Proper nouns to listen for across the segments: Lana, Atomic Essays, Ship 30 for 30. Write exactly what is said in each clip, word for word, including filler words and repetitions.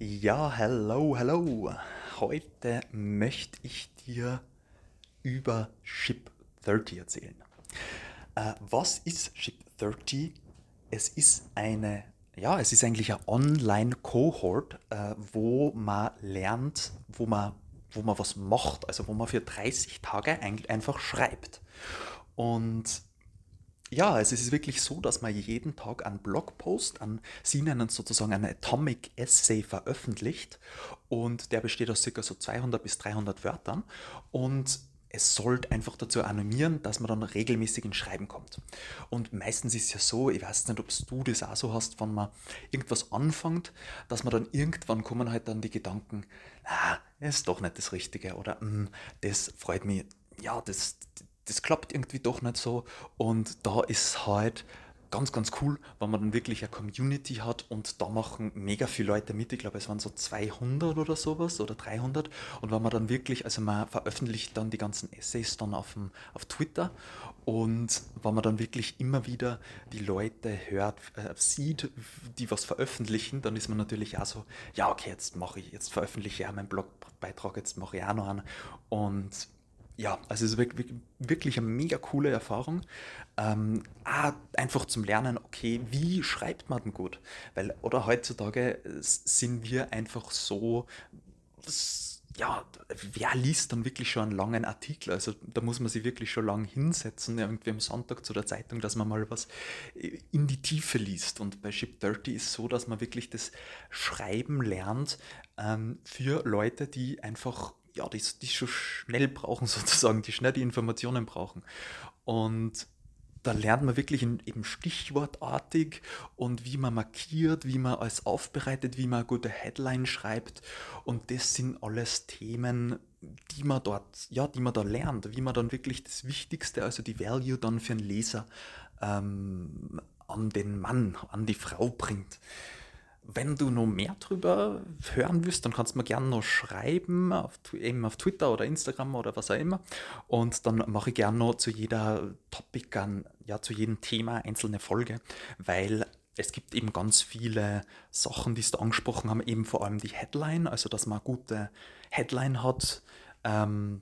Ja, hello, hello. Heute möchte ich dir über Ship dreißig erzählen. Äh, was ist Ship dreißig? Es ist eine, ja, es ist eigentlich eine Online-Cohort, äh, wo man lernt, wo man, wo man was macht, also wo man für dreißig Tage ein, einfach schreibt. Und ja, es ist wirklich so, dass man jeden Tag einen Blogpost, einen, sie nennen sozusagen einen Atomic Essay, veröffentlicht, und der besteht aus ca. so zweihundert bis dreihundert Wörtern, und es soll einfach dazu animieren, dass man dann regelmäßig ins Schreiben kommt. Und meistens ist es ja so, ich weiß nicht, ob du das auch so hast, wenn man irgendwas anfängt, dass man dann irgendwann kommen halt dann die Gedanken, ah, das ist doch nicht das Richtige, oder das freut mich, ja, das... das klappt irgendwie doch nicht so, und da ist halt ganz, ganz cool, wenn man dann wirklich eine Community hat, und da machen mega viele Leute mit, ich glaube es waren so zweihundert oder sowas oder dreihundert, und wenn man dann wirklich, also man veröffentlicht dann die ganzen Essays dann auf, dem, auf Twitter, und wenn man dann wirklich immer wieder die Leute hört, äh, sieht, die was veröffentlichen, dann ist man natürlich auch so, ja okay, jetzt mache ich, jetzt veröffentliche ich auch meinen Blogbeitrag, jetzt mache ich auch noch einen, und ja, also es ist wirklich, wirklich eine mega coole Erfahrung. Ähm, ah, einfach zum Lernen, okay, wie schreibt man denn gut? Weil, oder heutzutage sind wir einfach so, ja, wer liest dann wirklich schon einen langen Artikel? Also da muss man sich wirklich schon lang hinsetzen, irgendwie am Sonntag zu der Zeitung, dass man mal was in die Tiefe liest. Und bei Ship dreißig ist es so, dass man wirklich das Schreiben lernt ähm, für Leute, die einfach... ja, die, die schon schnell brauchen sozusagen, die schnell die Informationen brauchen. Und da lernt man wirklich in, eben stichwortartig und wie man markiert, wie man alles aufbereitet, wie man eine gute Headline schreibt. Und das sind alles Themen, die man dort, ja, die man da lernt, wie man dann wirklich das Wichtigste, also die Value dann für einen Leser ähm, an den Mann, an die Frau bringt. Wenn du noch mehr drüber hören willst, dann kannst du mir gerne noch schreiben, auf, eben auf Twitter oder Instagram oder was auch immer. Und dann mache ich gerne noch zu jeder Topic, ja, zu jedem Thema einzelne Folge, weil es gibt eben ganz viele Sachen, die es da angesprochen haben, eben vor allem die Headline, also dass man eine gute Headline hat. Ähm,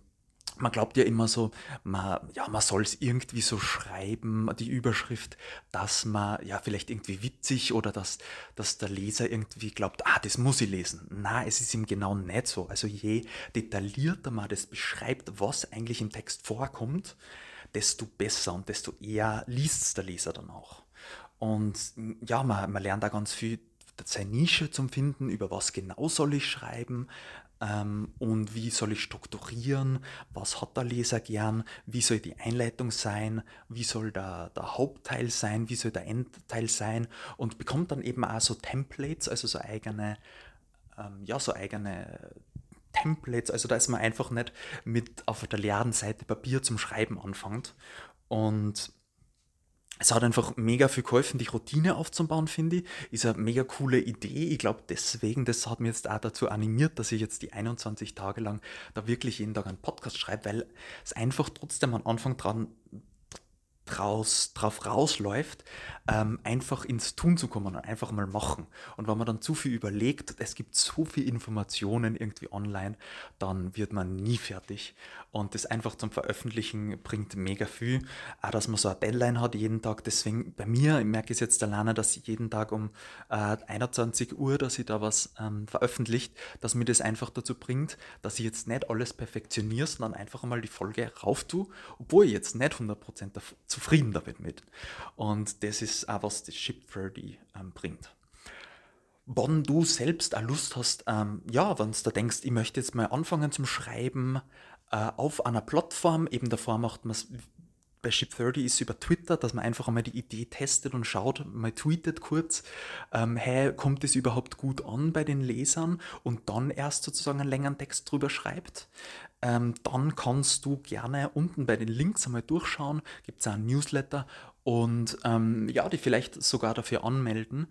Man glaubt ja immer so, man, ja, man soll es irgendwie so schreiben, die Überschrift, dass man ja vielleicht irgendwie witzig, oder dass, dass der Leser irgendwie glaubt, ah, das muss ich lesen. Nein, es ist ihm genau nicht so. Also je detaillierter man das beschreibt, was eigentlich im Text vorkommt, desto besser und desto eher liest es der Leser dann auch. Und ja, man, man lernt da ganz viel, seine Nische zu finden, über was genau soll ich schreiben, Ähm, und wie soll ich strukturieren, was hat der Leser gern, wie soll die Einleitung sein, wie soll der, der Hauptteil sein, wie soll der Endteil sein, und bekommt dann eben auch so Templates, also so eigene, ähm, ja, so eigene Templates, also da ist man einfach nicht mit auf der leeren Seite Papier zum Schreiben anfängt, und es hat einfach mega viel geholfen, die Routine aufzubauen, finde ich. Ist eine mega coole Idee. Ich glaube deswegen, das hat mich jetzt auch dazu animiert, dass ich jetzt die einundzwanzig Tage lang da wirklich jeden Tag einen Podcast schreibe, weil es einfach trotzdem am Anfang dran, draus, drauf rausläuft, ähm, einfach ins Tun zu kommen und einfach mal machen. Und wenn man dann zu viel überlegt, es gibt so viele Informationen irgendwie online, dann wird man nie fertig. Und das einfach zum Veröffentlichen bringt mega viel. Auch, dass man so eine Deadline hat jeden Tag. Deswegen bei mir, ich merke es jetzt, der Lana, dass ich jeden Tag um äh, einundzwanzig Uhr, dass ich da was ähm, veröffentlicht, dass mir das einfach dazu bringt, dass ich jetzt nicht alles perfektioniere, sondern einfach mal die Folge rauf tue, obwohl ich jetzt nicht hundert Prozent zufrieden damit bin. Und das ist auch, was das Ship dreißig ähm, bringt. Wenn du selbst auch Lust hast, ähm, ja, wenn du denkst, ich möchte jetzt mal anfangen zum Schreiben, auf einer Plattform, eben davor macht man es, bei Ship dreißig ist es über Twitter, dass man einfach einmal die Idee testet und schaut, mal tweetet kurz, ähm, hey, kommt es überhaupt gut an bei den Lesern, und dann erst sozusagen einen längeren Text drüber schreibt. Ähm, dann kannst du gerne unten bei den Links einmal durchschauen, gibt es auch einen Newsletter, und ähm, ja, die vielleicht sogar dafür anmelden.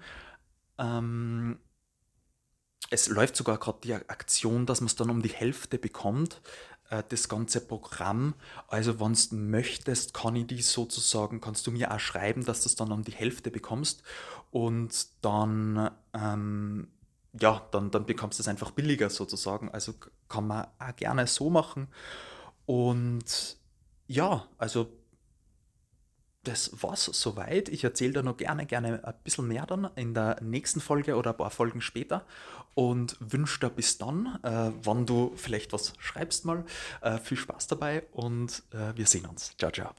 Ähm, es läuft sogar gerade die Aktion, dass man es dann um die Hälfte bekommt, das ganze Programm, also wenn du möchtest, kann ich die sozusagen, kannst du mir auch schreiben, dass du es dann um die Hälfte bekommst, und dann ähm, ja, dann, dann bekommst du es einfach billiger sozusagen. Also kann man auch gerne so machen. Und ja, also das war's soweit. Ich erzähle da noch gerne, gerne ein bisschen mehr dann in der nächsten Folge oder ein paar Folgen später und wünsche dir bis dann, äh, wann du vielleicht was schreibst mal. Äh, viel Spaß dabei und äh, wir sehen uns. Ciao, ciao.